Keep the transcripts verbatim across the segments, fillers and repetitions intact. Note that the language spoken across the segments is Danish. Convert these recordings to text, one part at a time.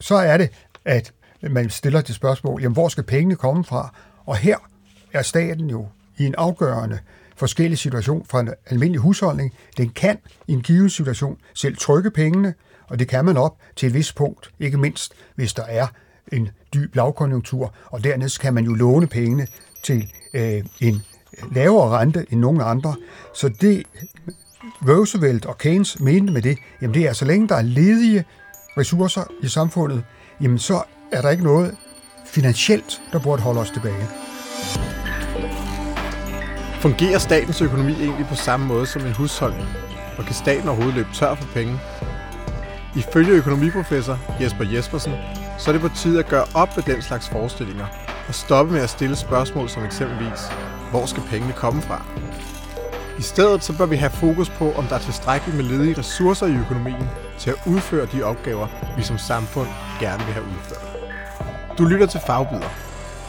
så er det, at man stiller det spørgsmål, jamen, hvor skal pengene komme fra? Og her er staten jo i en afgørende forskellig situation fra en almindelig husholdning. Den kan i en given situation selv trykke pengene, og det kan man op til et vist punkt, ikke mindst hvis der er en dyb lavkonjunktur, og dernæst kan man jo låne pengene til øh, en lavere rente end nogen andre. Så det Roosevelt og Keynes mente med det, jamen det er, så længe der er ledige ressourcer i samfundet, jamen så er der ikke noget finansielt, der burde holde os tilbage. Fungerer statens økonomi egentlig på samme måde som en husholdning? Og kan staten overhovedet løbe tør for penge? Ifølge økonomiprofessor Jesper Jespersen, så er det på tide at gøre op med den slags forestillinger og stoppe med at stille spørgsmål som eksempelvis, hvor skal pengene komme fra? I stedet så bør vi have fokus på, om der er tilstrækkeligt med ledige ressourcer i økonomien til at udføre de opgaver, vi som samfund gerne vil have udført. Du lytter til Fagbyder,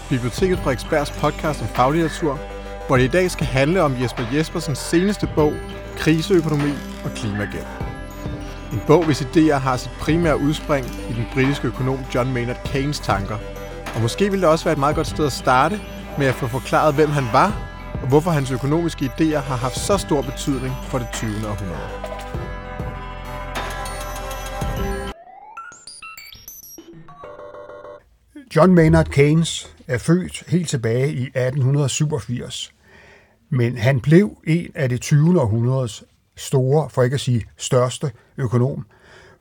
Biblioteket fra Eksperts podcast om faglitteratur, hvor det i dag skal handle om Jesper Jespersens seneste bog, Kriseøkonomi og klimagæld. En bog, hvis idéer har sit primære udspring i den britiske økonom John Maynard Keynes tanker. Og måske ville det også være et meget godt sted at starte med at få forklaret, hvem han var, og hvorfor hans økonomiske idéer har haft så stor betydning for det tyvende århundrede. John Maynard Keynes er født helt tilbage i atten syvogfirs, men han blev en af det tyvende århundredes store, for ikke at sige største økonom,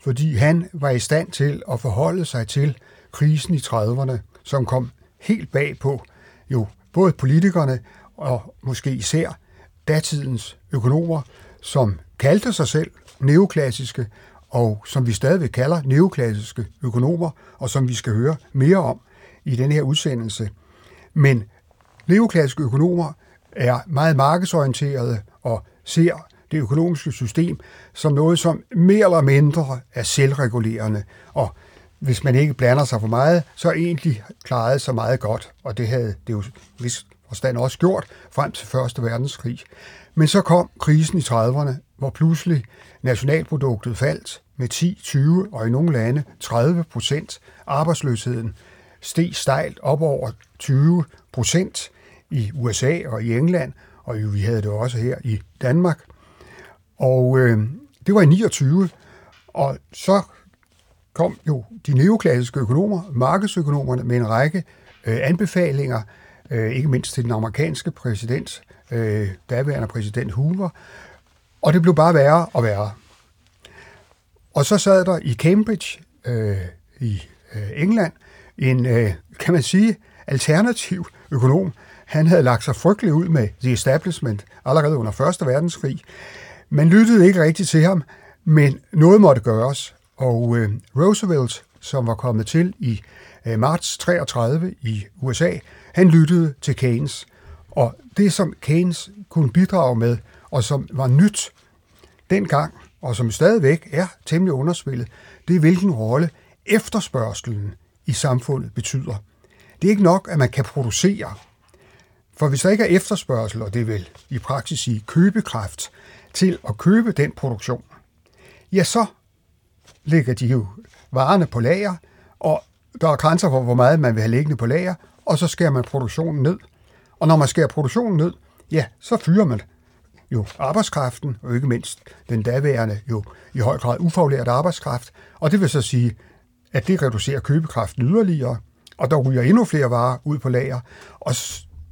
fordi han var i stand til at forholde sig til krisen i trediverne, som kom helt bag på jo både politikerne og måske især datidens økonomer, som kaldte sig selv neoklassiske, og som vi stadigvæk kalder neoklassiske økonomer, og som vi skal høre mere om i den her udsendelse. Men neoklassiske økonomer er meget markedsorienterede og ser det økonomiske system som noget, som mere eller mindre er selvregulerende. Og hvis man ikke blander sig for meget, så egentlig klarede sig meget godt, og det havde det jo vist forstand også gjort frem til første verdenskrig. Men så kom krisen i trediverne, hvor pludselig nationalproduktet faldt med ti, tyve og i nogle lande tredive procent. Arbejdsløsheden steg stejlt op over tyve procent i U S A og i England, og vi havde det også her i Danmark. Og øh, det var i niogtyve, og så kom jo de neoklassiske økonomer, markedsøkonomerne, med en række øh, anbefalinger, øh, ikke mindst til den amerikanske præsident, øh, daværende præsident Hoover, og det blev bare værre og værre. Og så sad der i Cambridge øh, i øh, England en, øh, kan man sige, alternativ økonom. Han havde lagt sig frygtelig ud med The Establishment allerede under første verdenskrig. Man lyttede ikke rigtigt til ham, men noget måtte gøres. Og øh, Roosevelt, som var kommet til i øh, marts treogtredive i U S A, han lyttede til Keynes. Og det, som Keynes kunne bidrage med, og som var nyt dengang, og som stadigvæk er temmelig underspillet, det er, hvilken rolle efterspørgselen i samfundet betyder. Det er ikke nok, at man kan producere. For hvis der ikke er efterspørgsel, og det vil i praksis sige købekraft, til at købe den produktion, ja, så lægger de jo varerne på lager, og der er grænser for, hvor meget man vil have liggende på lager, og så skærer man produktionen ned. Og når man skærer produktionen ned, ja, så fyrer man jo arbejdskraften, og ikke mindst den daværende jo i høj grad ufaglært arbejdskraft, og det vil så sige, at det reducerer købekraften yderligere, og der ryger endnu flere varer ud på lager, og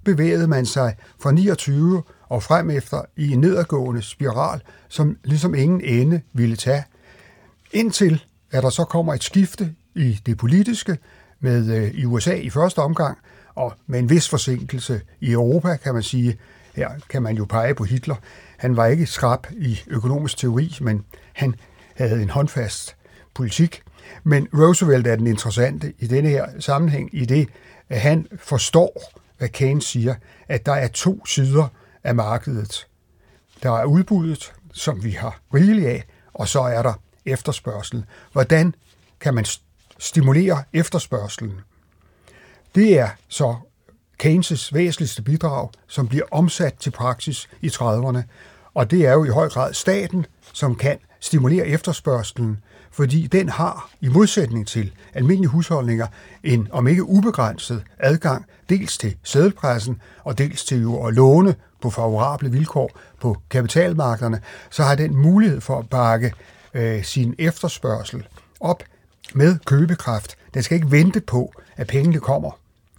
bevægede man sig fra niogtyve og fremefter i en nedadgående spiral, som ligesom ingen ende ville tage. Indtil at der så kommer et skifte i det politiske med øh, i U S A i første omgang, og med en vis forsinkelse i Europa, kan man sige. Her kan man jo pege på Hitler. Han var ikke skrap i økonomisk teori, men han havde en håndfast politik. Men Roosevelt er den interessante i denne her sammenhæng, i det, at han forstår, hvad Keynes siger, at der er to sider af markedet. Der er udbuddet, som vi har rigeligt af, og så er der efterspørgsel. Hvordan kan man stimulere efterspørgselen? Det er så Keynes' væsentligste bidrag, som bliver omsat til praksis i trediverne, og det er jo i høj grad staten, som kan stimulerer efterspørgselen, fordi den har, i modsætning til almindelige husholdninger, en om ikke ubegrænset adgang dels til seddelpressen og dels til jo at låne på favorable vilkår på kapitalmarkederne, så har den mulighed for at bakke øh, sin efterspørgsel op med købekraft. Den skal ikke vente på, at pengene kommer.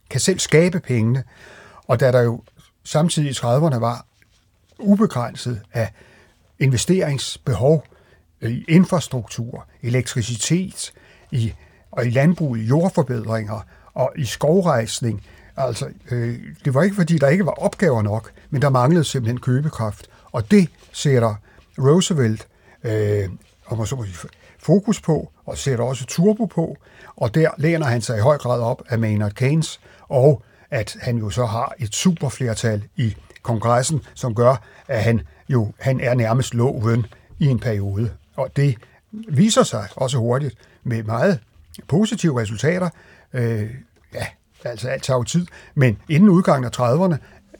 Kan selv skabe pengene. Og da der jo samtidig i trediverne var ubegrænset af investeringsbehov i infrastruktur, elektricitet, i, og i landbrug, i jordforbedringer og i skovrejsning. Altså, øh, det var ikke, fordi der ikke var opgaver nok, men der manglede simpelthen købekraft. Og det sætter Roosevelt øh, om så må sige, fokus på, og sætter også turbo på, og der læner han sig i høj grad op af Maynard Keynes, og at han jo så har et superflertal i kongressen, som gør, at han jo han er nærmest loven i en periode. Og det viser sig også hurtigt med meget positive resultater. Øh, ja, altså alt tager jo tid. Men inden udgangen af trediverne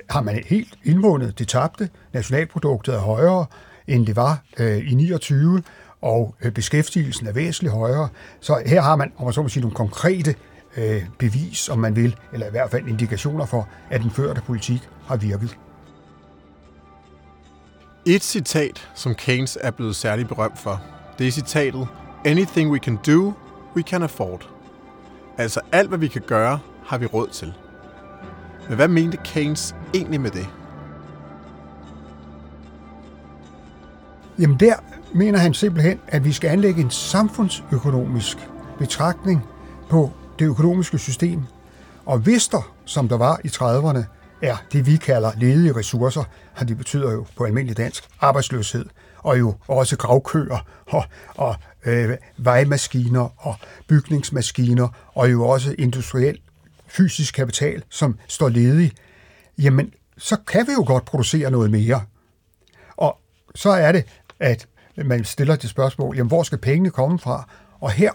har man helt indvundet det tabte. Nationalproduktet er højere, end det var øh, i niogtyve, og øh, beskæftigelsen er væsentligt højere. Så her har man, om man så må sige, nogle konkrete øh, bevis, om man vil, eller i hvert fald indikationer for, at den førte politik har virket. Et citat, som Keynes er blevet særlig berømt for, det er citatet "Anything we can do, we can afford." Altså alt, hvad vi kan gøre, har vi råd til. Men hvad mente Keynes egentlig med det? Jamen der mener han simpelthen, at vi skal anlægge en samfundsøkonomisk betragtning på det økonomiske system. Og hvis der, som der var i trediverne, er det, vi kalder ledige ressourcer, og det betyder jo på almindelig dansk arbejdsløshed, og jo også gravkøer og, og øh, vejmaskiner og bygningsmaskiner, og jo også industriel fysisk kapital, som står ledig, jamen så kan vi jo godt producere noget mere. Og så er det, at man stiller det spørgsmål, jamen hvor skal pengene komme fra? Og her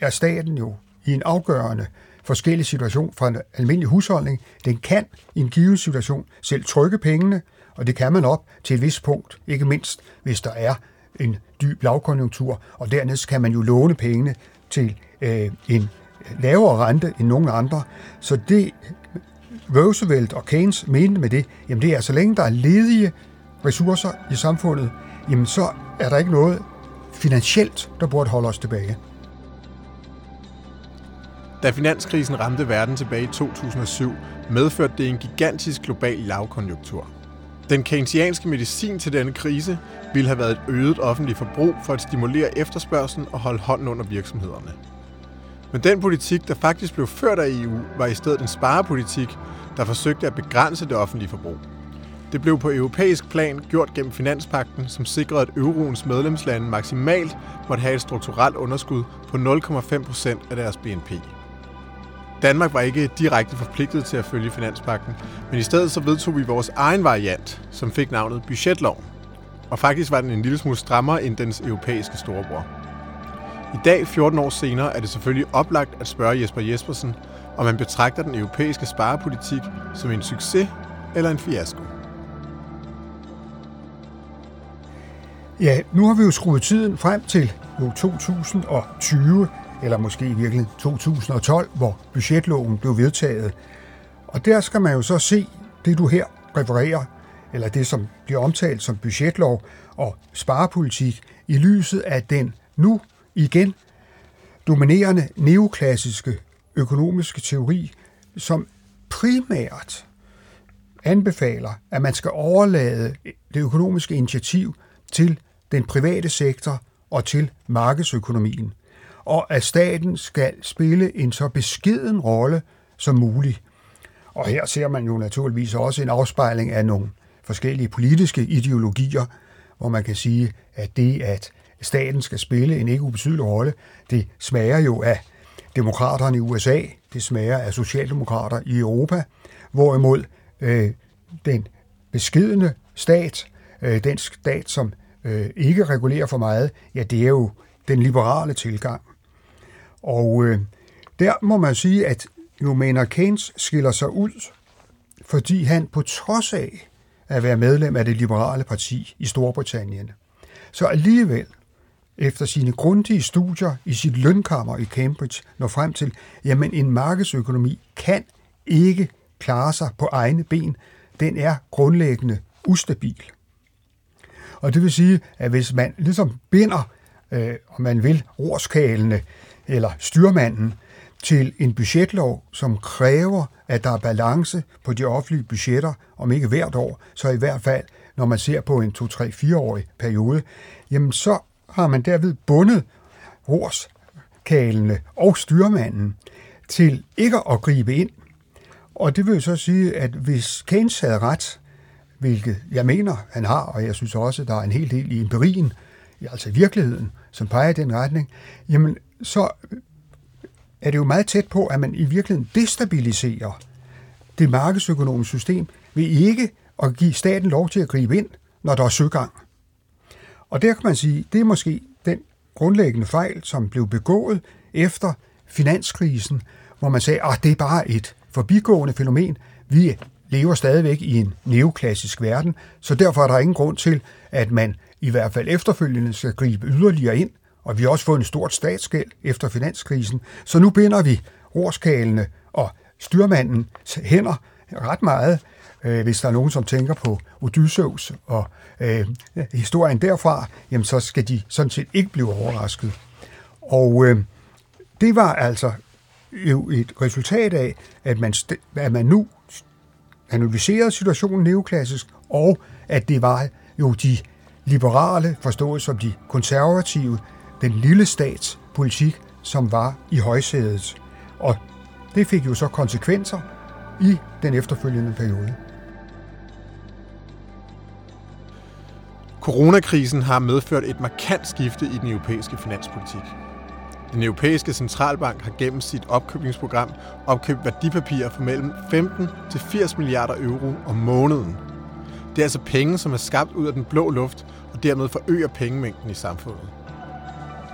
er staten jo i en afgørende forskellige situationer fra en almindelig husholdning. Den kan i en given situation selv trykke pengene, og det kan man op til et vist punkt, ikke mindst hvis der er en dyb lavkonjunktur, og dernæst kan man jo låne pengene til øh, en lavere rente end nogen andre. Så det Roosevelt og Keynes mente med det, jamen det er, så længe der er ledige ressourcer i samfundet, jamen så er der ikke noget finansielt, der burde holde os tilbage. Da finanskrisen ramte verden tilbage i to tusind og syv, medførte det en gigantisk global lavkonjunktur. Den keynesianske medicin til denne krise ville have været et øget offentligt forbrug for at stimulere efterspørgslen og holde hånden under virksomhederne. Men den politik, der faktisk blev ført af E U, var i stedet en sparepolitik, der forsøgte at begrænse det offentlige forbrug. Det blev på europæisk plan gjort gennem finanspagten, som sikrede, at euroens medlemslande maksimalt måtte have et strukturelt underskud på nul komma fem procent af deres B N P. Danmark var ikke direkte forpligtet til at følge finanspagten, men i stedet så vedtog vi vores egen variant, som fik navnet budgetloven. Og faktisk var den en lille smule strammere end dens europæiske storebror. I dag, fjorten år senere, er det selvfølgelig oplagt at spørge Jesper Jespersen, om man betragter den europæiske sparepolitik som en succes eller en fiasko. Ja, nu har vi jo skruet tiden frem til to tusind og tyve, eller måske i virkeligheden to tusind og tolv, hvor budgetloven blev vedtaget. Og der skal man jo så se det, du her refererer, eller det, som bliver omtalt som budgetlov og sparepolitik, i lyset af den nu igen dominerende neoklassiske økonomiske teori, som primært anbefaler, at man skal overlade det økonomiske initiativ til den private sektor og til markedsøkonomien, og at staten skal spille en så beskeden rolle som muligt. Og her ser man jo naturligvis også en afspejling af nogle forskellige politiske ideologier, hvor man kan sige, at det, at staten skal spille en ikke ubetydelig rolle, det smager jo af demokraterne i U S A, det smager af socialdemokrater i Europa, hvorimod øh, den beskedne stat, øh, den stat, som øh, ikke regulerer for meget, ja, det er jo den liberale tilgang. Og øh, der må man sige, at jo Maynard Keynes skiller sig ud, fordi han på trods af at være medlem af det liberale parti i Storbritannien, så alligevel efter sine grundige studier i sit lønkammer i Cambridge når frem til, jamen en markedsøkonomi kan ikke klare sig på egne ben. Den er grundlæggende ustabil. Og det vil sige, at hvis man ligesom binder, øh, om man vil, rorskalene eller styrmanden til en budgetlov, som kræver, at der er balance på de offentlige budgetter, om ikke hvert år, så i hvert fald, når man ser på en to-tre-fire-årig periode, jamen så har man derved bundet rorskalene og styrmanden til ikke at gribe ind. Og det vil så sige, at hvis Keynes havde ret, hvilket jeg mener, han har, og jeg synes også, at der er en hel del i empirien, altså i virkeligheden, som peger i den retning, jamen så er det jo meget tæt på, at man i virkeligheden destabiliserer det markedsøkonomiske system ved ikke at give staten lov til at gribe ind, når der er søgang. Og der kan man sige, det er måske den grundlæggende fejl, som blev begået efter finanskrisen, hvor man sagde, at det er bare et forbigående fænomen. Vi lever stadigvæk i en neoklassisk verden, så derfor er der ingen grund til, at man i hvert fald efterfølgende skal gribe yderligere ind, og vi har også fået en stort statsgæld efter finanskrisen, så nu binder vi rorskalene og styrmandens hænder ret meget, øh, hvis der er nogen, som tænker på Odysseus og øh, historien derfra, jamen så skal de sådan set ikke blive overrasket. Og øh, det var altså jo et resultat af, at man, st- at man nu analyserede situationen neoklassisk, og at det var jo de liberale, forstået som de konservative, den lille statspolitik, som var i højsædet. Og det fik jo så konsekvenser i den efterfølgende periode. Coronakrisen har medført et markant skifte i den europæiske finanspolitik. Den europæiske centralbank har gennem sit opkøbningsprogram opkøbt værdipapirer for mellem femten til firs milliarder euro om måneden. Det er altså penge, som er skabt ud af den blå luft og dermed forøger pengemængden i samfundet.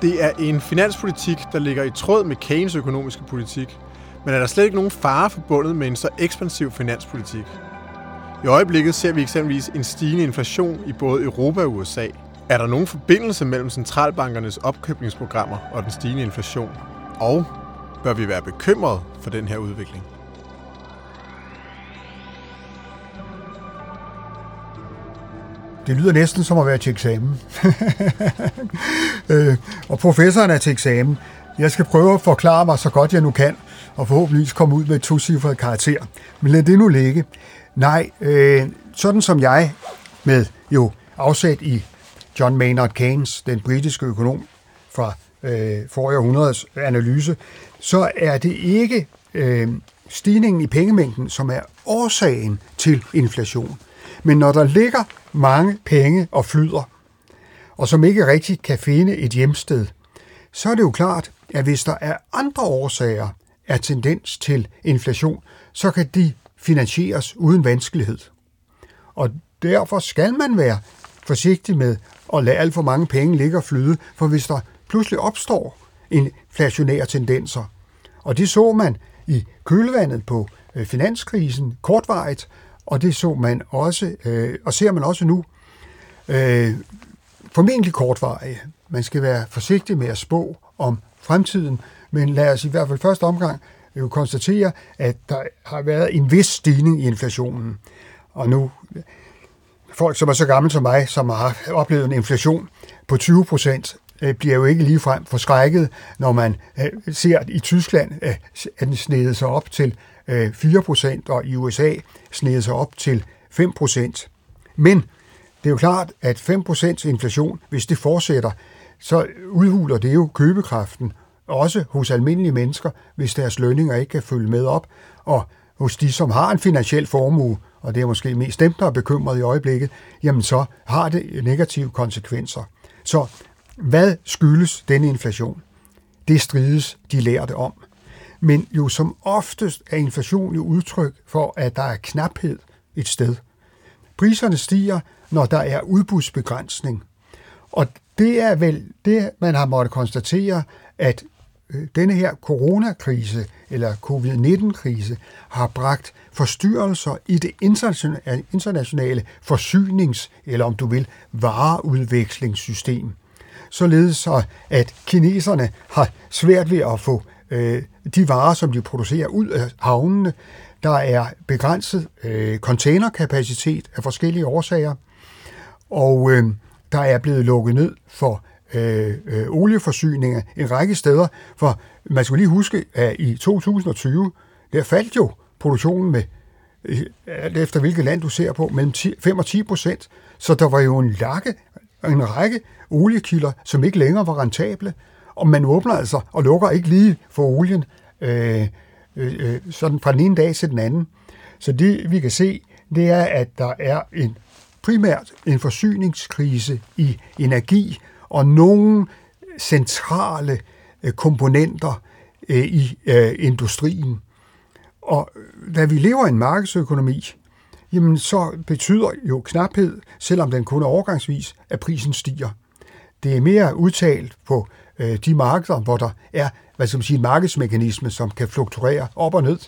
Det er en finanspolitik, der ligger i tråd med Keynes økonomiske politik, men er der slet ikke nogen fare forbundet med en så ekspansiv finanspolitik? I øjeblikket ser vi eksempelvis en stigende inflation i både Europa og U S A. Er der nogen forbindelse mellem centralbankernes opkøbningsprogrammer og den stigende inflation? Og bør vi være bekymrede for den her udvikling? Det lyder næsten som at være til eksamen. øh, og professoren er til eksamen. Jeg skal prøve at forklare mig så godt jeg nu kan, og forhåbentlig komme ud med et tocifret karakter. Men lad det nu ligge. Nej, øh, sådan som jeg med jo afsæt i John Maynard Keynes, den britiske økonom fra øh, forrige århundredes analyse, så er det ikke øh, stigningen i pengemængden, som er årsagen til inflation. Men når der ligger mange penge og flyder, og som ikke rigtig kan finde et hjemsted, så er det jo klart, at hvis der er andre årsager af tendens til inflation, så kan de finansieres uden vanskelighed. Og derfor skal man være forsigtig med at lade alt for mange penge ligge og flyde, for hvis der pludselig opstår inflationære tendenser, og det så man i kølvandet på finanskrisen kortvarigt, og det så man også, øh, og ser man også nu, øh, formentlig kortvarigt. Man skal være forsigtig med at spå om fremtiden, men lad os i hvert fald første omgang øh, konstatere, at der har været en vis stigning i inflationen. Og nu, folk som er så gamle som mig, som har oplevet en inflation på tyve procent, øh, bliver jo ikke ligefrem forskrækket, når man øh, ser i Tyskland, øh, at den snedede sig op til fire procent, og i U S A snede sig op til fem procent. Men det er jo klart, at fem procent inflation, hvis det fortsætter, så udhuler det jo købekraften, også hos almindelige mennesker, hvis deres lønninger ikke kan følge med op, og hos de, som har en finansiel formue, og det er måske mest dem, der er bekymret i øjeblikket, jamen så har det negative konsekvenser. Så hvad skyldes denne inflation? Det strides de lærte om. Men jo som oftest er inflation jo udtryk for, at der er knaphed et sted. Priserne stiger, når der er udbudsbegrænsning. Og det er vel det, man har måttet konstatere, at denne her coronakrise, eller covid nitten-krise, har bragt forstyrrelser i det internationale forsynings- eller om du vil, vareudvekslingssystem. således at kineserne har svært ved at få øh, de varer, som de producerer, ud af havnene. Der er begrænset øh, containerkapacitet af forskellige årsager, og øh, der er blevet lukket ned for øh, øh, olieforsyninger en række steder, for man skal lige huske, at i to tusind og tyve, der faldt jo produktionen med, alt efter hvilket land du ser på, mellem fem og ti procent, så der var jo en, lakke, en række oliekilder, som ikke længere var rentable, og man åbner altså og lukker ikke lige for olien øh, øh, sådan fra den ene dag til den anden. Så det vi kan se, det er, at der er en, primært en forsyningskrise i energi, og nogle centrale øh, komponenter øh, i øh, industrien. Og da vi lever i en markedsøkonomi, jamen så betyder jo knaphed, selvom den kun er overgangsvis, at prisen stiger. Det er mere udtalt på øh, de markeder, hvor der er, hvad skal man sige, en markedsmekanisme, som kan fluktuere op og ned.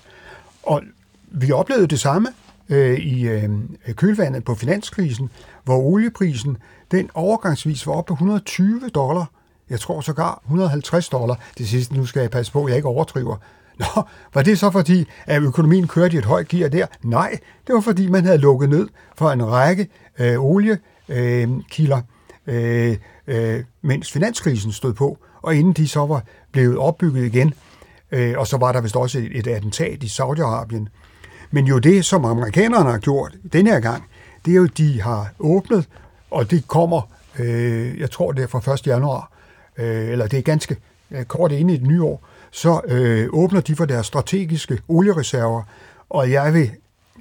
Og vi oplevede det samme øh, i øh, kølvandet på finanskrisen, hvor olieprisen den overgangsvis var op på et hundrede og tyve dollar. Jeg tror sågar et hundrede og halvtreds dollar. Det sidste, nu skal jeg passe på, jeg ikke overdriver. Nå, var det så fordi, at økonomien kørte i et højt gear der? Nej, det var fordi, man havde lukket ned for en række øh, oliekilder, øh, øh, mens finanskrisen stod på, og inden de så var blevet opbygget igen. Øh, og så var der vist også et, et attentat i Saudi-Arabien. Men jo det, som amerikanerne har gjort denne her gang, det er jo, de har åbnet, og det kommer, øh, jeg tror det er fra første januar, øh, eller det er ganske kort inde i det nye år, så øh, åbner de for deres strategiske oliereserver, og jeg vil,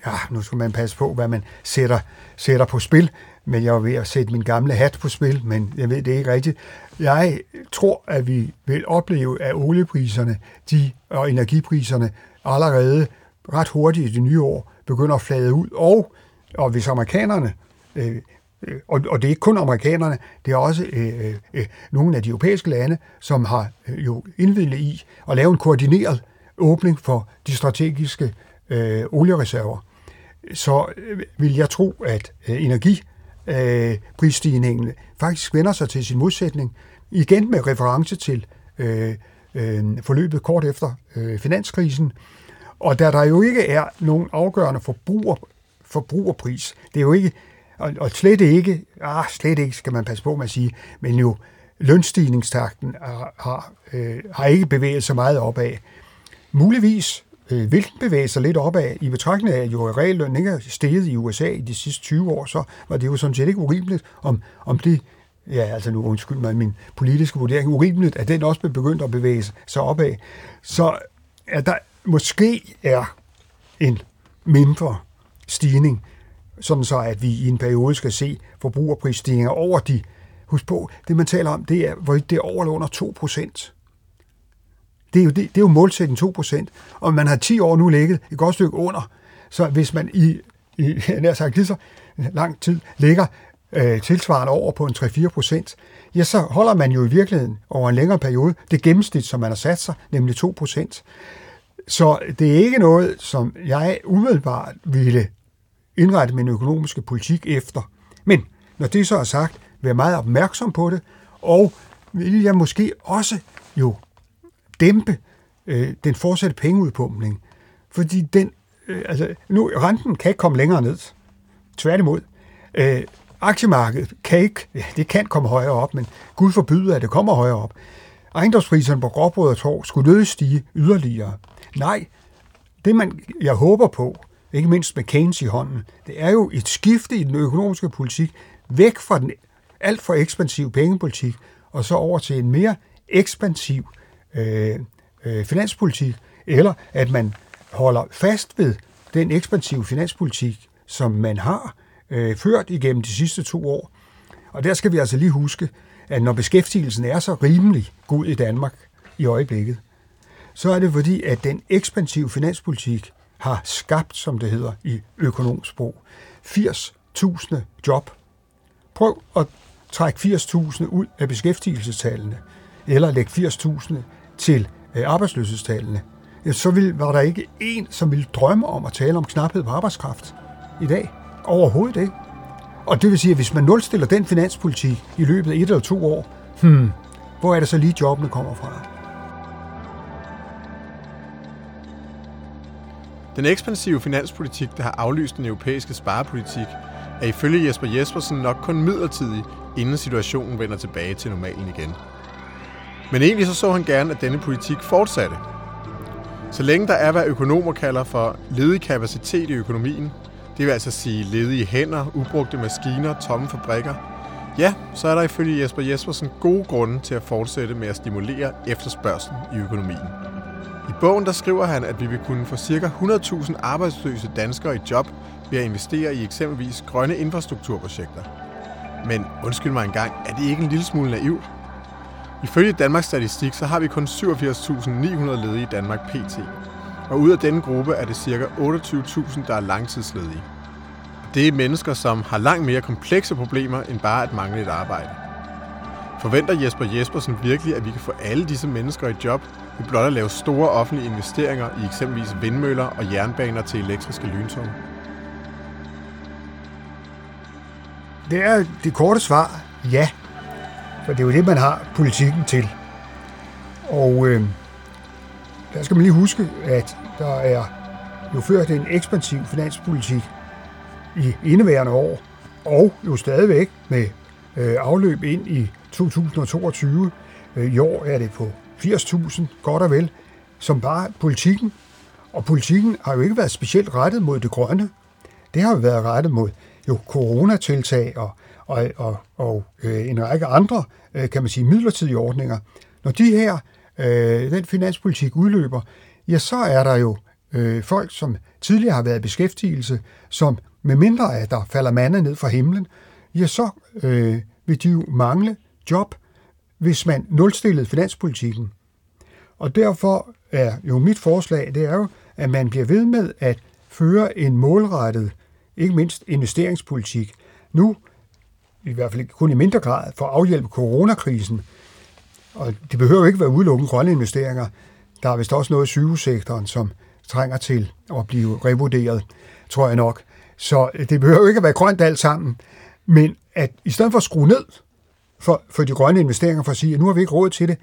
ja, nu skal man passe på, hvad man sætter, sætter på spil, men jeg er ved at sætte min gamle hat på spil, men jeg ved det ikke rigtigt. Jeg tror, at vi vil opleve, at oliepriserne de, og energipriserne allerede ret hurtigt i det nye år begynder at flade ud, og, og hvis amerikanerne, øh, og, og det er ikke kun amerikanerne, det er også øh, øh, nogle af de europæiske lande, som har øh, jo indvilget i at lave en koordineret åbning for de strategiske øh, oliereserver. Så øh, vil jeg tro, at øh, energiprisstigningen øh, faktisk vender sig til sin modsætning, igen med reference til øh, øh, forløbet kort efter øh, finanskrisen, og da der jo ikke er nogen afgørende forbruger, forbrugerpris, det er jo ikke Og slet ikke, ah, slet ikke skal man passe på med at sige, men jo, lønstigningstakten har, har, øh, har ikke bevæget sig meget opad. Muligvis øh, vil den bevæge sig lidt opad, i betragtning af, at jo realløn ikke er steget i U S A i de sidste tyve år, så var det jo sådan set ikke urimeligt, om, om det, ja altså nu undskyld mig, min politiske vurdering, urimeligt, at den også begyndte at bevæge sig opad. Så at der måske er en mindre stigning, sådan så, at vi i en periode skal se forbrugerprisstigninger over de... Husk på, det man taler om, det er, hvor det er over eller under to procent. Det er jo, det, det er jo målsætningen to procent, og man har ti år nu ligget et godt stykke under. Så hvis man i, i nær sagt lige så lang tid ligger øh, tilsvarende over på en tre til fire procent, ja, så holder man jo i virkeligheden over en længere periode det gennemsnit, som man har sat sig, nemlig to procent. Så det er ikke noget, som jeg umiddelbart ville... indrette min økonomiske politik efter. Men når det så er sagt, vær meget opmærksom på det, og vil jeg måske også jo dæmpe øh, den fortsatte pengeudpumpning, fordi den, øh, altså, nu, renten kan ikke komme længere ned. Tværtimod. Øh, aktiemarkedet kan ikke, ja, det kan komme højere op, men Gud forbyder, at det kommer højere op. Ejendomspriserne på gråbrød og torv skulle nødig stige yderligere. Nej, det man, jeg håber på, ikke mindst med Keynes i hånden, det er jo et skifte i den økonomiske politik, væk fra den alt for ekspansive pengepolitik, og så over til en mere ekspansiv øh, øh, finanspolitik, eller at man holder fast ved den ekspansive finanspolitik, som man har øh, ført igennem de sidste to år. Og der skal vi altså lige huske, at når beskæftigelsen er så rimelig god i Danmark i øjeblikket, så er det fordi, at den ekspansive finanspolitik har skabt, som det hedder i økonomsprog, firs tusind job. Prøv at trække firs tusind ud af beskæftigelsestallene, eller lægge firs tusind til arbejdsløshedstallene. Så vil, var der ikke en, som ville drømme om at tale om knaphed på arbejdskraft i dag. Overhovedet ikke. Og det vil sige, at hvis man nulstiller den finanspolitik i løbet af et eller to år, hmm, hvor er det så lige jobbene kommer fra? Den ekspansive finanspolitik, der har aflyst den europæiske sparepolitik, er ifølge Jesper Jespersen nok kun midlertidig, inden situationen vender tilbage til normalen igen. Men egentlig så, så han gerne, at denne politik fortsatte. Så længe der er, hvad økonomer kalder for ledig kapacitet i økonomien, det vil altså sige ledige hænder, ubrugte maskiner, tomme fabrikker, ja, så er der ifølge Jesper Jespersen gode grunde til at fortsætte med at stimulere efterspørgslen i økonomien. I bogen der skriver han, at vi vil kunne få ca. hundrede tusind arbejdsløse danskere i job ved at investere i eksempelvis grønne infrastrukturprojekter. Men undskyld mig engang, er det ikke en lille smule naivt? Ifølge Danmarks Statistik så har vi kun syvogfirs tusind ni hundrede ledige i Danmark p t, og ud af denne gruppe er det ca. otteogtyve tusind, der er langtidsledige. Det er mennesker, som har langt mere komplekse problemer end bare at mangle et arbejde. Forventer Jesper Jespersen virkelig, at vi kan få alle disse mennesker i job ved blot at lave store offentlige investeringer i eksempelvis vindmøller og jernbaner til elektriske lyntog? Det er det korte svar, ja. For det er jo det, man har politikken til. Og øh, der skal man lige huske, at der er jo ført en ekspansiv finanspolitik i indeværende år, og jo stadigvæk med øh, afløb ind i to tusind og toogtyve. I år er det på firs tusind, godt og vel, som bare politikken. Og politikken har jo ikke været specielt rettet mod det grønne. Det har jo været rettet mod jo coronatiltag og, og, og, og øh, en række andre, øh, kan man sige, midlertidige ordninger. Når de her, øh, den finanspolitik udløber, ja, så er der jo øh, folk, som tidligere har været i beskæftigelse, som med mindre at der falder manna ned fra himlen, ja, så øh, vil de jo mangle job, hvis man nulstillede finanspolitikken. Og derfor er jo mit forslag, det er jo, at man bliver ved med at føre en målrettet, ikke mindst investeringspolitik, nu i hvert fald kun i mindre grad for at afhjælpe coronakrisen. Og det behøver jo ikke være udelukkende grønne investeringer. Der er vist også noget i sygehussektoren, som trænger til at blive revurderet, tror jeg nok. Så det behøver jo ikke at være grønt alt sammen, men at i stedet for at skrue ned for, for de grønne investeringer for at sige, at nu har vi ikke råd til det,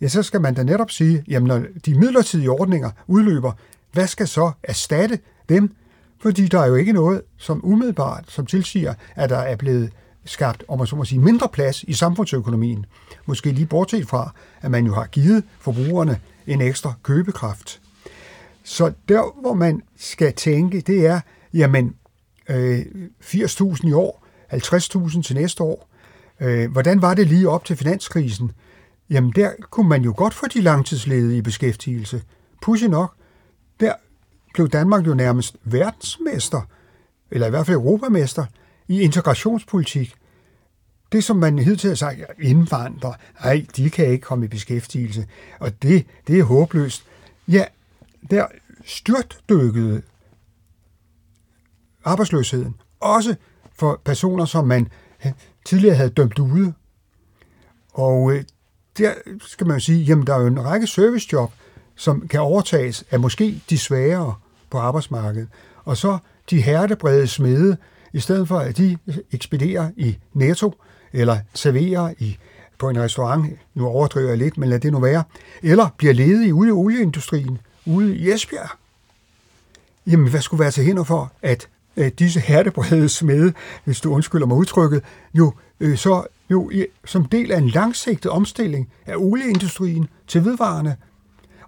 ja, så skal man da netop sige, jamen når de midlertidige ordninger udløber, hvad skal så erstatte dem? Fordi der er jo ikke noget, som umiddelbart, som tilsiger, at der er blevet skabt, om man så må sige, mindre plads i samfundsøkonomien. Måske lige bortset fra, at man jo har givet forbrugerne en ekstra købekraft. Så der, hvor man skal tænke, det er, jamen øh, firs tusind i år, halvtreds tusind til næste år. Øh, hvordan var det lige op til finanskrisen? Jamen der kunne man jo godt få de langtidsledige i beskæftigelse. Pudsigt nok, der blev Danmark jo nærmest verdensmester, eller i hvert fald europamester, i integrationspolitik. Det, som man hidtil har sagt, indvandrere, nej, de kan ikke komme i beskæftigelse, og det, det er håbløst. Ja, der styrtdykkede arbejdsløsheden, også for personer, som man tidligere havde dømt ude. Og der skal man jo sige, jamen der er jo en række servicejob, som kan overtages af måske de svagere på arbejdsmarkedet. Og så de hertebrede smede, i stedet for at de ekspederer i Netto, eller serverer i, på en restaurant, nu overdriver jeg lidt, men lad det nu være, eller bliver ledige ude i olieindustrien, ude i Esbjerg. Jamen, hvad skulle være til hinder for, at, at disse hertebrede smede, hvis du undskylder mig udtrykket, jo øh, så jo, som del af en langsigtet omstilling af olieindustrien til vedvarende.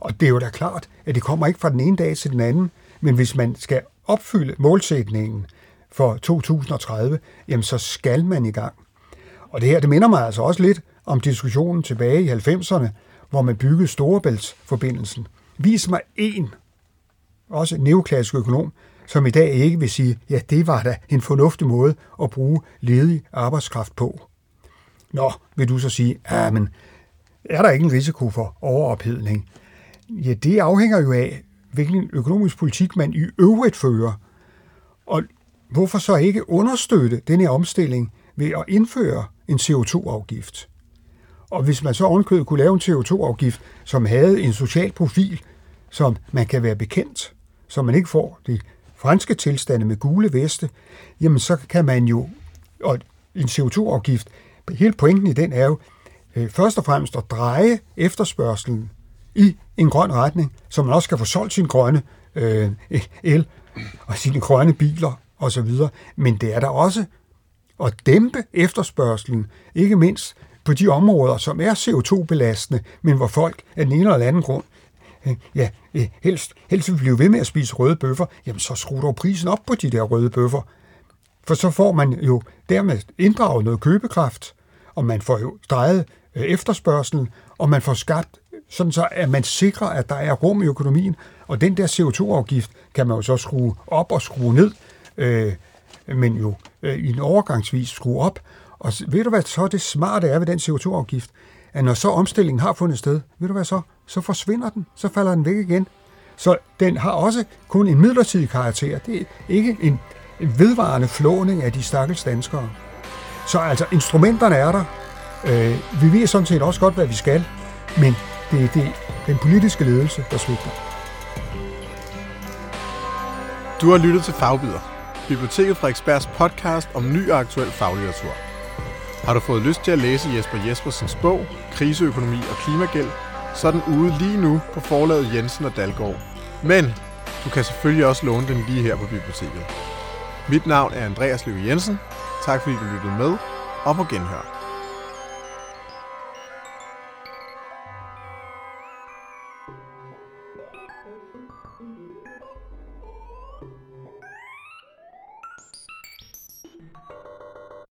Og det er jo da klart, at det kommer ikke fra den ene dag til den anden, men hvis man skal opfylde målsætningen for to tusind og tredive, jamen så skal man i gang. Og det her, det minder mig altså også lidt om diskussionen tilbage i halvfemserne, hvor man byggede Storebælts-forbindelsen. Vis mig én, også en neoklassisk økonom, som i dag ikke vil sige, ja, det var da en fornuftig måde at bruge ledig arbejdskraft på. Nå, vil du så sige, ja, men er der ikke en risiko for overophedning? Ja, det afhænger jo af, hvilken økonomisk politik man i øvrigt fører. Og hvorfor så ikke understøtte den her omstilling ved at indføre en C O to afgift? Og hvis man så ovenkøbet kunne lave en C O to afgift, som havde en social profil, som man kan være bekendt, så man ikke får de franske tilstande med gule veste, jamen så kan man jo, og en C O to afgift, hele pointen i den er jo, øh, først og fremmest at dreje efterspørgselen i en grøn retning, så man også kan få solgt sin grønne øh, el og sine grønne biler osv. Men det er der også at dæmpe efterspørgselen, ikke mindst på de områder, som er C O to belastende, men hvor folk af den ene eller anden grund ja, helst, helst vil blive ved med at spise røde bøffer, jamen så skruer du prisen op på de der røde bøffer. For så får man jo dermed inddraget noget købekraft, og man får jo drejet efterspørgselen, og man får skabt sådan så, at man sikrer, at der er rum i økonomien, og den der C O to afgift kan man jo så skrue op og skrue ned, øh, men jo øh, i en overgangsvis skrue op. Og ved du hvad så det smarte er ved den C O to afgift? At når så omstillingen har fundet sted, ved du hvad så? Så forsvinder den, så falder den væk igen. Så den har også kun en midlertidig karakter. Det er ikke en vedvarende flåning af de stakkels danskere. Så altså, instrumenterne er der. Øh, vi ved sådan set også godt, hvad vi skal, men det er det, den politiske ledelse, der svigter. Du har lyttet til Fagbyder, Biblioteket Frederiksbergs podcast om ny og aktuel faglitteratur. Har du fået lyst til at læse Jesper Jespersens bog, Kriseøkonomi og klimagæld, så er den ude lige nu på forlaget Jensen og Dalgaard. Men du kan selvfølgelig også låne den lige her på biblioteket. Mit navn er Andreas Løbe Jensen. Tak fordi du lyttede med, og på genhør.